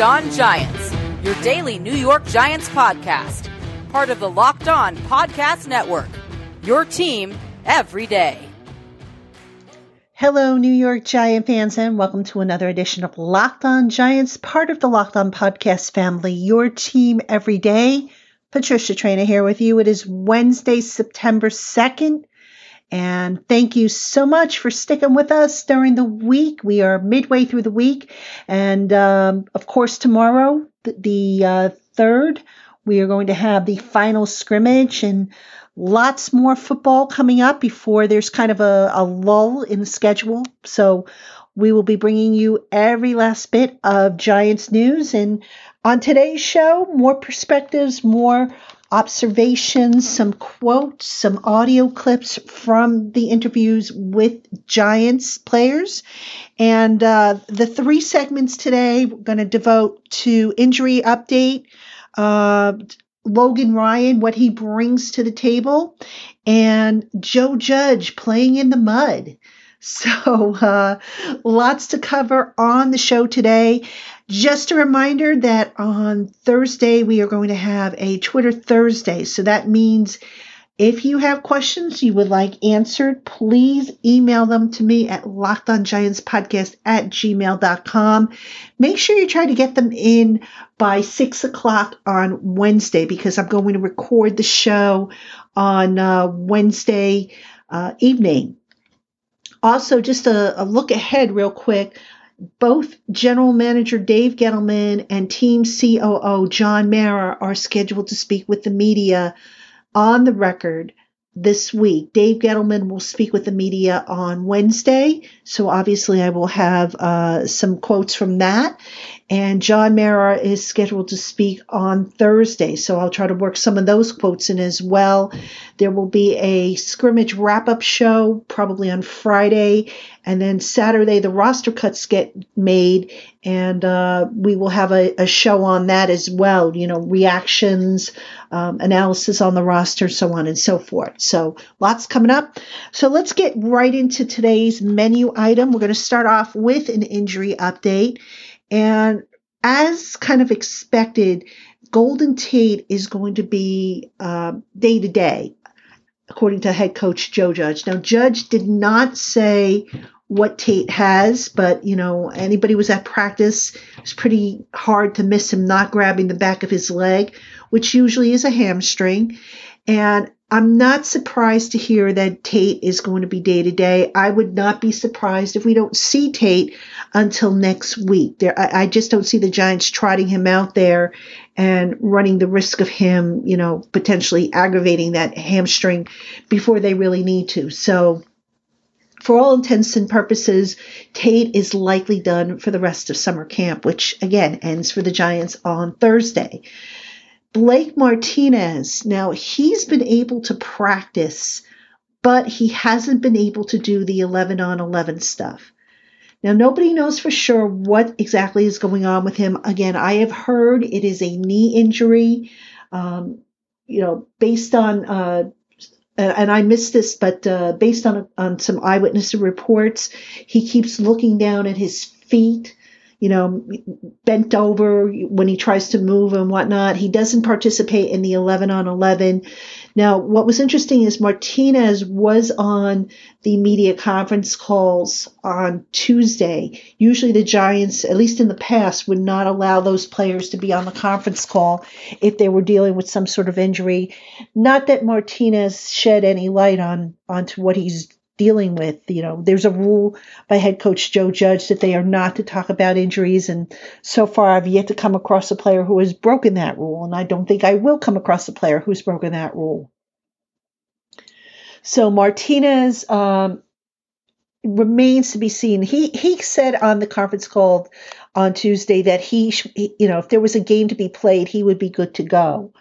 Locked On Giants, your daily New York Giants podcast. Part of the Locked On Podcast Network, your team every day. Hello, New York Giant fans, and welcome to another edition of Locked On Giants, part of the Locked On Podcast family, your team every day. Patricia Traina here with you. It is Wednesday, September 2nd. And thank you so much for sticking with us during the week. We are midway through the week. And, of course, tomorrow, the 3rd, we are going to have the final scrimmage and lots more football coming up before there's kind of a lull in the schedule. So we will be bringing you every last bit of Giants news. And on today's show, more perspectives, more observations, some quotes, some audio clips from the interviews with Giants players. And the three segments today we're going to devote to injury update, Logan Ryan, what he brings to the table, and Joe Judge playing in the mud. So lots to cover on the show today. Just a reminder that on Thursday, we are going to have a Twitter Thursday. So that means if you have questions you would like answered, please email them to me at lockedongiantspodcast@gmail.com. Make sure you try to get them in by 6 o'clock on Wednesday because I'm going to record the show on Wednesday evening. Also, just a look ahead real quick. Both General Manager Dave Gettleman and Team COO John Mara are scheduled to speak with the media on the record this week. Dave Gettleman will speak with the media on Wednesday, so obviously I will have some quotes from that. And John Mara is scheduled to speak on Thursday, so I'll try to work some of those quotes in as well. There will be a scrimmage wrap-up show probably on Friday, and then Saturday the roster cuts get made, and we will have a show on that as well, you know, reactions, analysis on the roster, so on and so forth. So lots coming up. So let's get right into today's menu item. We're going to start off with an injury update. And as kind of expected, Golden Tate is going to be day-to-day, according to head coach Joe Judge. Now, Judge did not say what Tate has, but, you know, anybody who was at practice, it was pretty hard to miss him not grabbing the back of his leg, which usually is a hamstring. And I'm not surprised to hear that Tate is going to be day-to-day. I would not be surprised if we don't see Tate until next week. I just don't see the Giants trotting him out there and running the risk of him, you know, potentially aggravating that hamstring before they really need to. So for all intents and purposes, Tate is likely done for the rest of summer camp, which, again, ends for the Giants on Thursday. Blake Martinez, now he's been able to practice, but he hasn't been able to do the 11-on-11 stuff. Now, nobody knows for sure what exactly is going on with him. Again, I have heard it is a knee injury, you know, based on, and I missed this, but based on some eyewitness reports, he keeps looking down at his feet, you know, bent over when he tries to move and whatnot. He doesn't participate in the 11-on-11. Now, what was interesting is Martinez was on the media conference calls on Tuesday. Usually the Giants, at least in the past, would not allow those players to be on the conference call if they were dealing with some sort of injury. Not that Martinez shed any light onto what he's dealing with. You know, there's a rule by head coach Joe Judge that they are not to talk about injuries, and so far I've yet to come across a player who has broken that rule, and I don't think I will come across a player who's broken that rule. So Martinez remains to be seen. He said on the conference call on Tuesday that he if there was a game to be played, he would be good to go.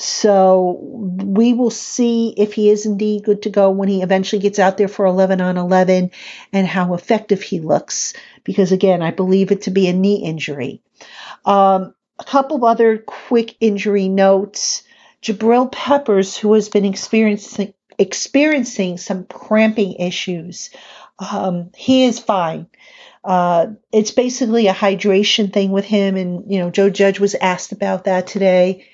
So we will see if he is indeed good to go when he eventually gets out there for 11-on-11 and how effective he looks. Because, again, I believe it to be a knee injury. A couple of other quick injury notes. Jabril Peppers, who has been experiencing some cramping issues, he is fine. It's basically a hydration thing with him. And, you know, Joe Judge was asked about that today,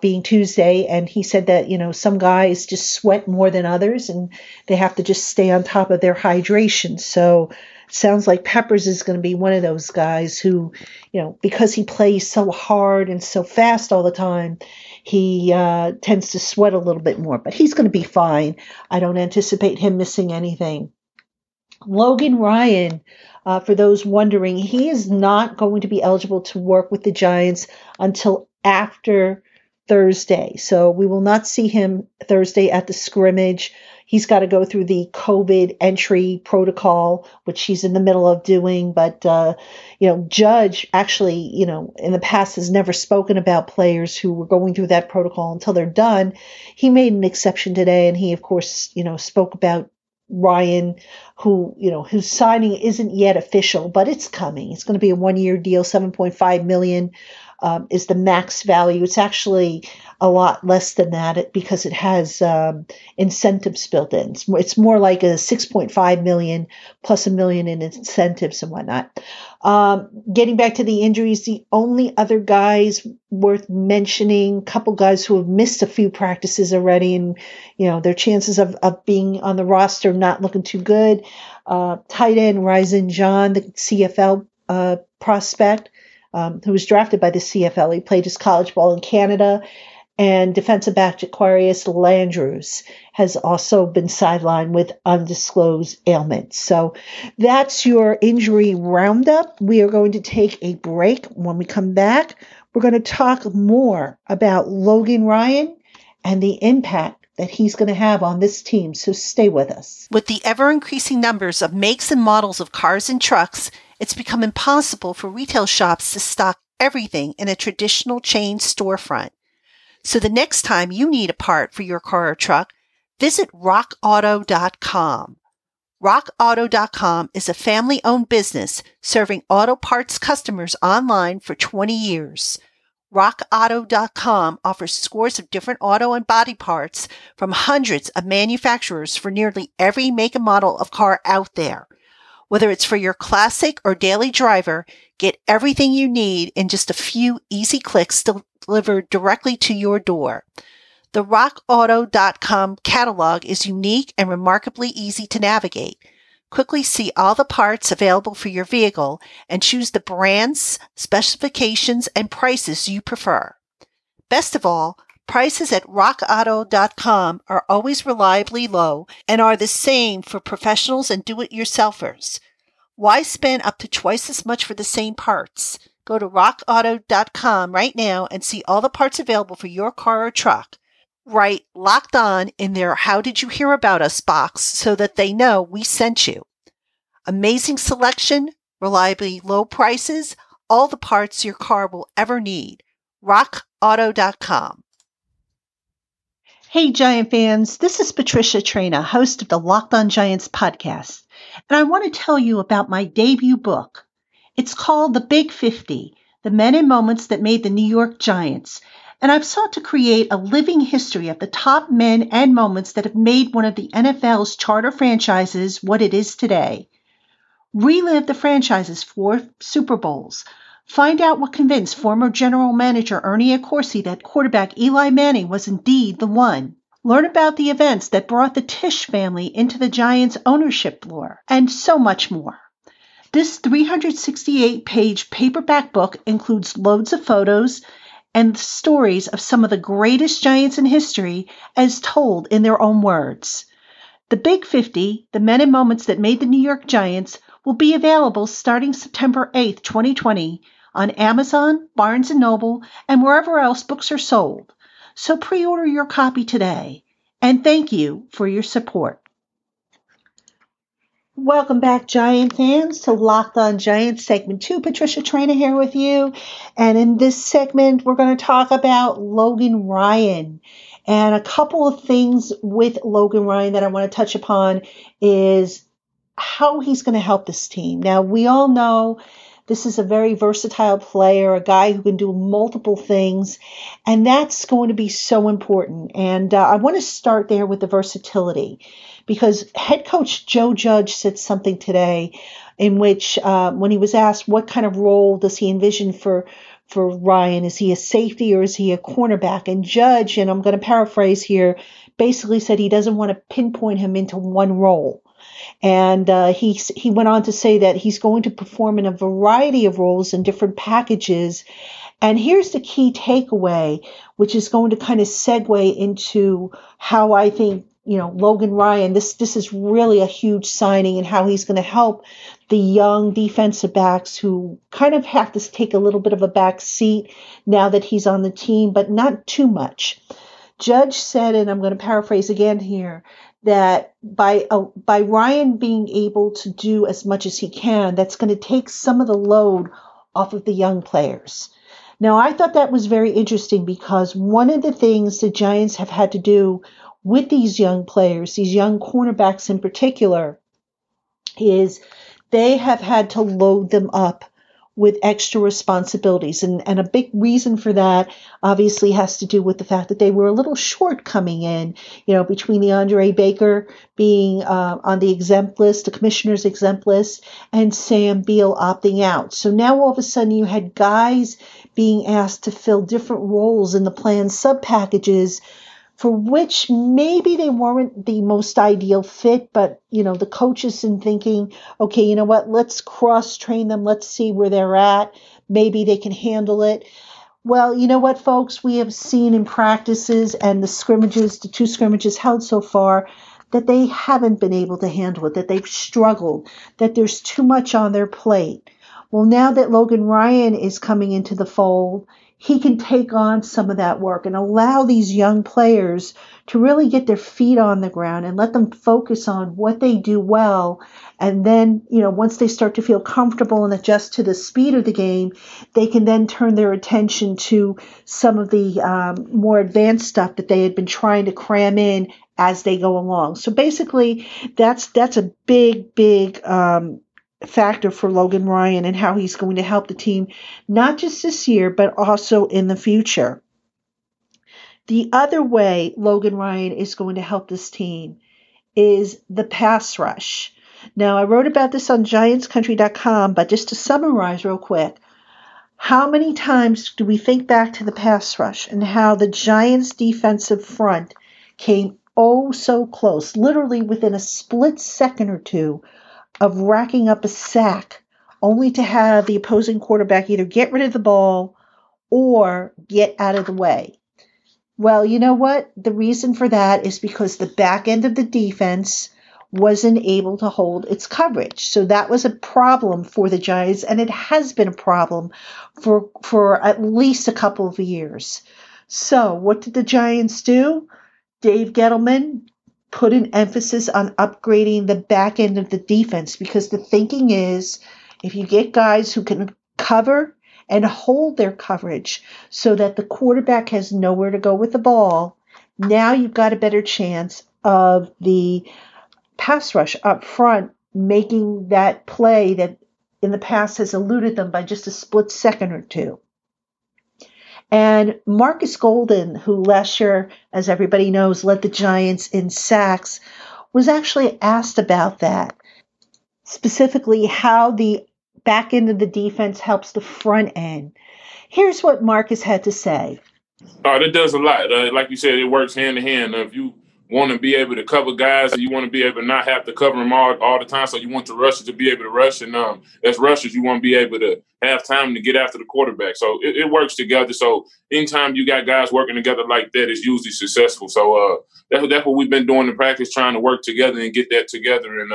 being Tuesday. And he said that, you know, some guys just sweat more than others and they have to just stay on top of their hydration. So sounds like Peppers is going to be one of those guys who, you know, because he plays so hard and so fast all the time, he tends to sweat a little bit more, but he's going to be fine. I don't anticipate him missing anything. Logan Ryan, for those wondering, he is not going to be eligible to work with the Giants until after Thursday. So we will not see him Thursday at the scrimmage. He's got to go through the COVID entry protocol, which he's in the middle of doing. But, you know, Judge actually, you know, in the past has never spoken about players who were going through that protocol until they're done. He made an exception today. And he, of course, you know, spoke about Ryan, who, you know, whose signing isn't yet official, but it's coming. It's going to be a one-year deal, $7.5 million. Is the max value. It's actually a lot less than that because it has incentives built in. It's more like a $6.5 million plus $1 million in incentives and whatnot. Getting back to the injuries, the only other guys worth mentioning, a couple guys who have missed a few practices already and, you know, their chances of being on the roster not looking too good. Tight end Ryzen John, the CFL prospect, who was drafted by the CFL. He played his college ball in Canada. And defensive back Aquarius Landrews has also been sidelined with undisclosed ailments. So that's your injury roundup. We are going to take a break. When we come back, we're going to talk more about Logan Ryan and the impact that he's going to have on this team. So stay with us. With the ever-increasing numbers of makes and models of cars and trucks, it's become impossible for retail shops to stock everything in a traditional chain storefront. So the next time you need a part for your car or truck, visit rockauto.com. Rockauto.com is a family-owned business serving auto parts customers online for 20 years. RockAuto.com offers scores of different auto and body parts from hundreds of manufacturers for nearly every make and model of car out there. Whether it's for your classic or daily driver, get everything you need in just a few easy clicks delivered directly to your door. The RockAuto.com catalog is unique and remarkably easy to navigate. Quickly see all the parts available for your vehicle and choose the brands, specifications, and prices you prefer. Best of all, prices at rockauto.com are always reliably low and are the same for professionals and do-it-yourselfers. Why spend up to twice as much for the same parts? Go to rockauto.com right now and see all the parts available for your car or truck. Write Locked On in their How Did You Hear About Us box so that they know we sent you. Amazing selection, reliably low prices, all the parts your car will ever need. RockAuto.com. Hey, Giant fans, this is Patricia Traina, host of the Locked On Giants podcast, and I want to tell you about my debut book. It's called The Big 50, The Men and Moments That Made the New York Giants. And I've sought to create a living history of the top men and moments that have made one of the NFL's charter franchises what it is today. Relive the franchise's 4 Super Bowls. Find out what convinced former general manager Ernie Accorsi that quarterback Eli Manning was indeed the one. Learn about the events that brought the Tisch family into the Giants' ownership lore, and so much more. This 368-page paperback book includes loads of photos and stories of some of the greatest Giants in history as told in their own words. The Big 50, The Men and Moments That Made the New York Giants, will be available starting September 8, 2020 on Amazon, Barnes & Noble, and wherever else books are sold. So pre-order your copy today. And thank you for your support. Welcome back, Giant fans, to Locked On Giants segment 2. Patricia Traina here with you. And in this segment, we're going to talk about Logan Ryan. And a couple of things with Logan Ryan that I want to touch upon is how he's going to help this team. Now, we all know this is a very versatile player, a guy who can do multiple things, and that's going to be so important. And I want to start there with the versatility. because head coach Joe Judge said something today in which when he was asked what kind of role does he envision for Ryan, is he a safety or is he a cornerback? And Judge, and I'm going to paraphrase here, basically said he doesn't want to pinpoint him into one role. And he went on to say that he's going to perform in a variety of roles in different packages. And here's the key takeaway, which is going to kind of segue into how I think, you know, Logan Ryan, this is really a huge signing and how he's going to help the young defensive backs who kind of have to take a little bit of a back seat now that he's on the team, but not too much. Judge said, and I'm going to paraphrase again here, that by Ryan being able to do as much as he can, that's going to take some of the load off of the young players. Now, I thought that was very interesting because one of the things the Giants have had to do with these young players, these young cornerbacks in particular, is they have had to load them up with extra responsibilities. And a big reason for that obviously has to do with the fact that they were a little short coming in, you know, between the Andre Baker being on the exempt list, the commissioner's exempt list, and Sam Beal opting out. So now all of a sudden you had guys being asked to fill different roles in the planned sub-packages for which maybe they weren't the most ideal fit, but, you know, the coaches in thinking, okay, you know what, let's cross-train them, let's see where they're at, maybe they can handle it. Well, you know what, folks, we have seen in practices and the scrimmages, the two scrimmages held so far, that they haven't been able to handle it, that they've struggled, that there's too much on their plate. Well, now that Logan Ryan is coming into the fold, he can take on some of that work and allow these young players to really get their feet on the ground and let them focus on what they do well. And then, you know, once they start to feel comfortable and adjust to the speed of the game, they can then turn their attention to some of the more advanced stuff that they had been trying to cram in as they go along. So basically, that's a big factor for Logan Ryan and how he's going to help the team, not just this year, but also in the future. The other way Logan Ryan is going to help this team is the pass rush. Now, I wrote about this on GiantsCountry.com, but just to summarize real quick, how many times do we think back to the pass rush and how the Giants' defensive front came oh so close, literally within a split second or two, of racking up a sack only to have the opposing quarterback either get rid of the ball or get out of the way? Well, you know what? The reason for that is because the back end of the defense wasn't able to hold its coverage. So that was a problem for the Giants, and it has been a problem for at least a couple of years. So what did the Giants do? Dave Gettleman put an emphasis on upgrading the back end of the defense, because the thinking is if you get guys who can cover and hold their coverage so that the quarterback has nowhere to go with the ball, now you've got a better chance of the pass rush up front making that play that in the past has eluded them by just a split second or two. And Marcus Golden, who last year, as everybody knows, led the Giants in sacks, was actually asked about that, specifically how the back end of the defense helps the front end. Here's what Marcus had to say. That does a lot. Like you said, it works hand in hand. If you want to be able to cover guys, and you want to be able to not have to cover them all the time, so you want the rushers to be able to rush, and as rushers, you want to be able to have time to get after the quarterback. So it works together. So anytime you got guys working together like that, it's usually successful. So that's what we've been doing in practice, trying to work together and get that together. And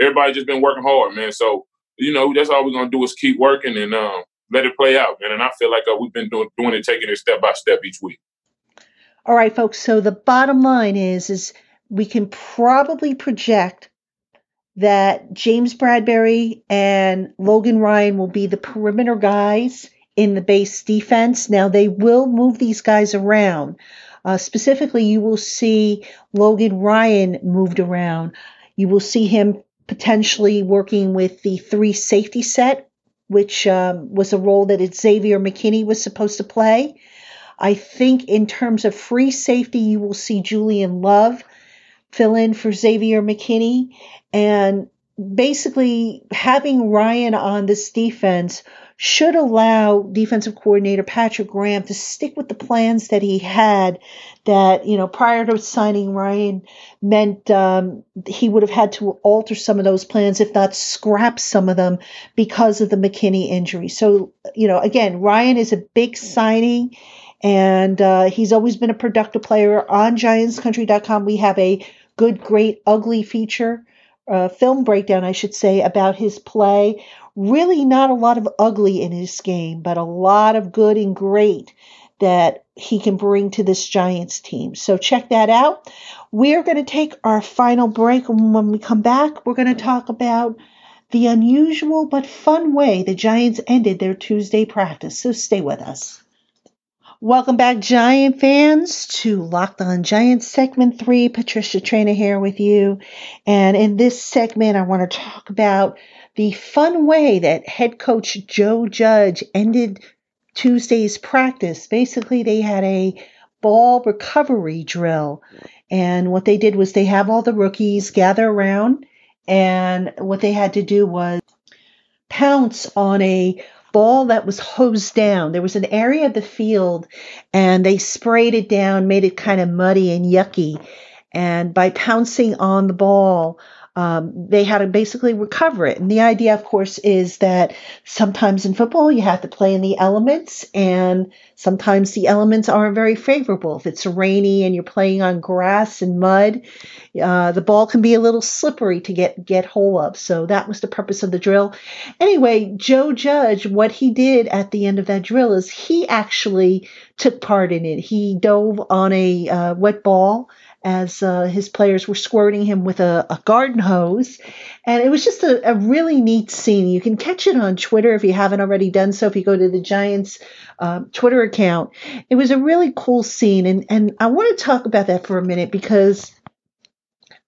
everybody just been working hard, man. So, you know, that's all we're going to do is keep working and let it play out, man. And I feel like we've been doing it, taking it step by step each week. All right, folks, so the bottom line is we can probably project that James Bradberry and Logan Ryan will be the perimeter guys in the base defense. Now, they will move these guys around. Specifically, you will see Logan Ryan moved around. You will see him potentially working with the three safety set, which was a role that Xavier McKinney was supposed to play. I think in terms of free safety, you will see Julian Love. fill in for Xavier McKinney. And basically having Ryan on this defense should allow defensive coordinator Patrick Graham to stick with the plans that he had that, you know, prior to signing Ryan meant he would have had to alter some of those plans, if not scrap some of them, because of the McKinney injury. So, you know, again, Ryan is a big signing, and he's always been a productive player. On GiantsCountry.com, we have a good, great, ugly feature, film breakdown, I should say, about his play. Really not a lot of ugly in his game, but a lot of good and great that he can bring to this Giants team. So check that out. We're going to take our final break. And when we come back, we're going to talk about the unusual but fun way the Giants ended their Tuesday practice. So stay with us. Welcome back, Giant fans, to Locked On Giants, Segment 3. Patricia Traina here with you. And in this segment, I want to talk about the fun way that head coach Joe Judge ended Tuesday's practice. Basically, they had a ball recovery drill. And what they did was they have all the rookies gather around. And what they had to do was pounce on a ball that was hosed down. There was an area of the field, and they sprayed it down, made it kind of muddy and yucky. And by pouncing on the ball, they had to basically recover it. And the idea, of course, is that sometimes in football you have to play in the elements, and sometimes the elements aren't very favorable. If it's rainy and you're playing on grass and mud, the ball can be a little slippery to get hold of. So that was the purpose of the drill. Anyway, Joe Judge, what he did at the end of that drill is he actually took part in it. He dove on a wet ball as his players were squirting him with a garden hose. And it was just a really neat scene. You can catch it on Twitter if you haven't already done so, if you go to the Giants Twitter account. It was a really cool scene. And I want to talk about that for a minute, because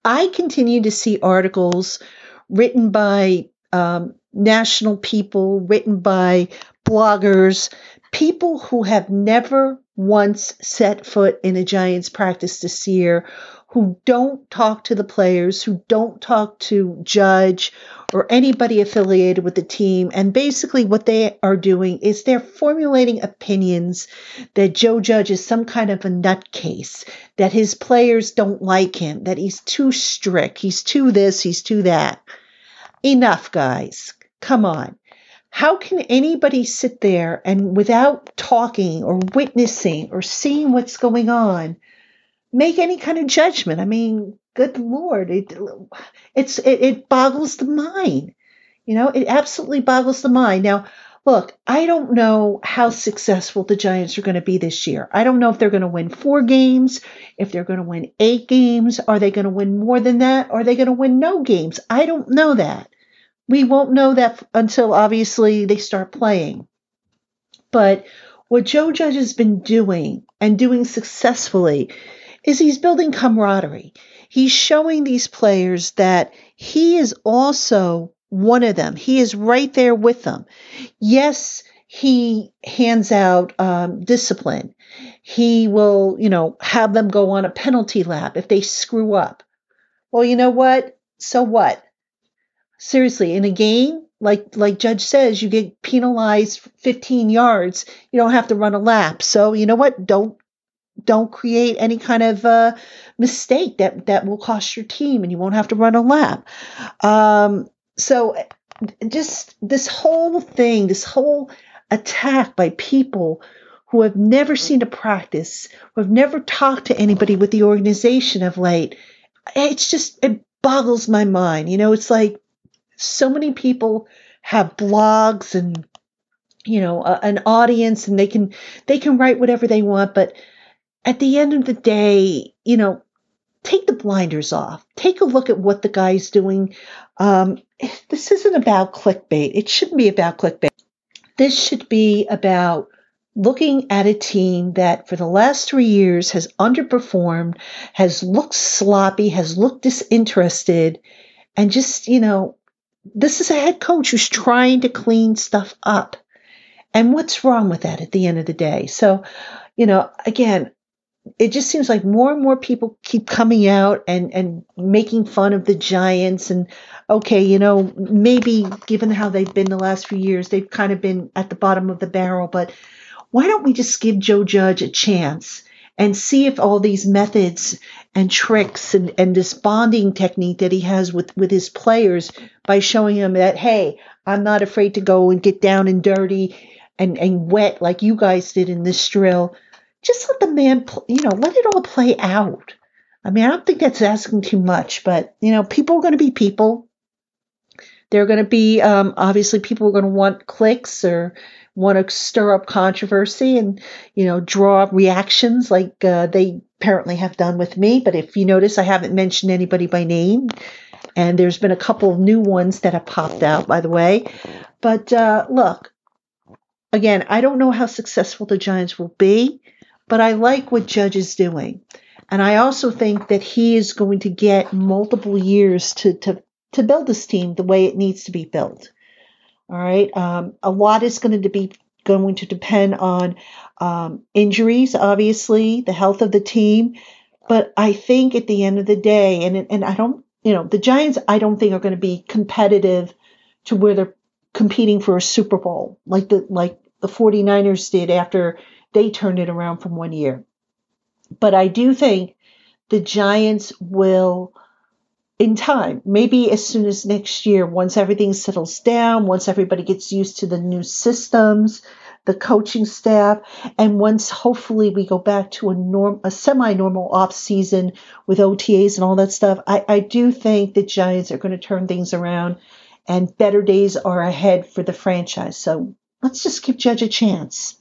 I continue to see articles written by national people, written by bloggers, people who have never once set foot in a Giants practice this year, who don't talk to the players, who don't talk to Judge or anybody affiliated with the team. And basically what they are doing is they're formulating opinions that Joe Judge is some kind of a nutcase, that his players don't like him, that he's too strict, he's too this, he's too that. Enough, guys. Come on. How can anybody sit there and, without talking or witnessing or seeing what's going on, make any kind of judgment? I mean, good Lord, it boggles the mind. You know, it absolutely boggles the mind. Now, look, I don't know how successful the Giants are going to be this year. I don't know if they're going to win 4 games, if they're going to win 8 games. Are they going to win more than that? Are they going to win no games? I don't know that. We won't know that until, obviously, they start playing. But what Joe Judge has been doing, and doing successfully, is he's building camaraderie. He's showing these players that he is also one of them. He is right there with them. Yes, he hands out discipline. He will, you know, have them go on a penalty lap if they screw up. Well, you know what? So what? Seriously, in a game, like Judge says, you get penalized 15 yards. You don't have to run a lap. So you know what? Don't create any kind of mistake that will cost your team, and you won't have to run a lap. So just this whole thing, this whole attack by people who have never seen a practice, who have never talked to anybody with the organization of late, it boggles my mind. You know, it's like, so many people have blogs and, you know, an audience, and they can write whatever they want. But at the end of the day, you know, take the blinders off. Take a look at what the guy's doing. This isn't about clickbait. It shouldn't be about clickbait. This should be about looking at a team that for the last 3 years has underperformed, has looked sloppy, has looked disinterested, and just, you know, this is a head coach who's trying to clean stuff up. And what's wrong with that at the end of the day? So, you know, again, it just seems like more and more people keep coming out and making fun of the Giants. And, okay, you know, maybe given how they've been the last few years, they've kind of been at the bottom of the barrel. But why don't we just give Joe Judge a chance and see if all these methods and tricks and this bonding technique that he has with his players, by showing him that, hey, I'm not afraid to go and get down and dirty and wet like you guys did in this drill. Just let the man, let it all play out. I mean, I don't think that's asking too much, but, people are going to be people. They're going to be, obviously, people are going to want clicks or want to stir up controversy and, draw up reactions like they apparently have done with me. But if you notice, I haven't mentioned anybody by name. And there's been a couple of new ones that have popped out, by the way. But look, again, I don't know how successful the Giants will be. But I like what Judge is doing. And I also think that he is going to get multiple years to build this team the way it needs to be built. All right. A lot is going to depend on injuries, obviously, the health of the team. But I think at the end of the day, and I don't, the Giants, I don't think are going to be competitive to where they're competing for a Super Bowl like the 49ers did after they turned it around from one year. But I do think the Giants will, in time, maybe as soon as next year, once everything settles down, once everybody gets used to the new systems, the coaching staff, and once hopefully we go back to a semi-normal off-season with OTAs and all that stuff, I do think the Giants are going to turn things around and better days are ahead for the franchise. So let's just give Judge a chance.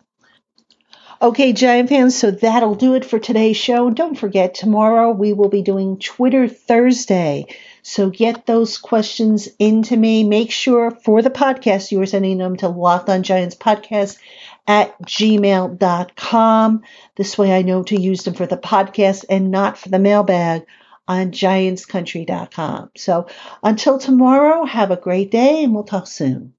Okay, Giant fans, so that'll do it for today's show. Don't forget, tomorrow we will be doing Twitter Thursday. So get those questions into me. Make sure for the podcast, you are sending them to LockedOnGiantsPodcast@gmail.com. This way I know to use them for the podcast and not for the mailbag on GiantsCountry.com. So until tomorrow, have a great day and we'll talk soon.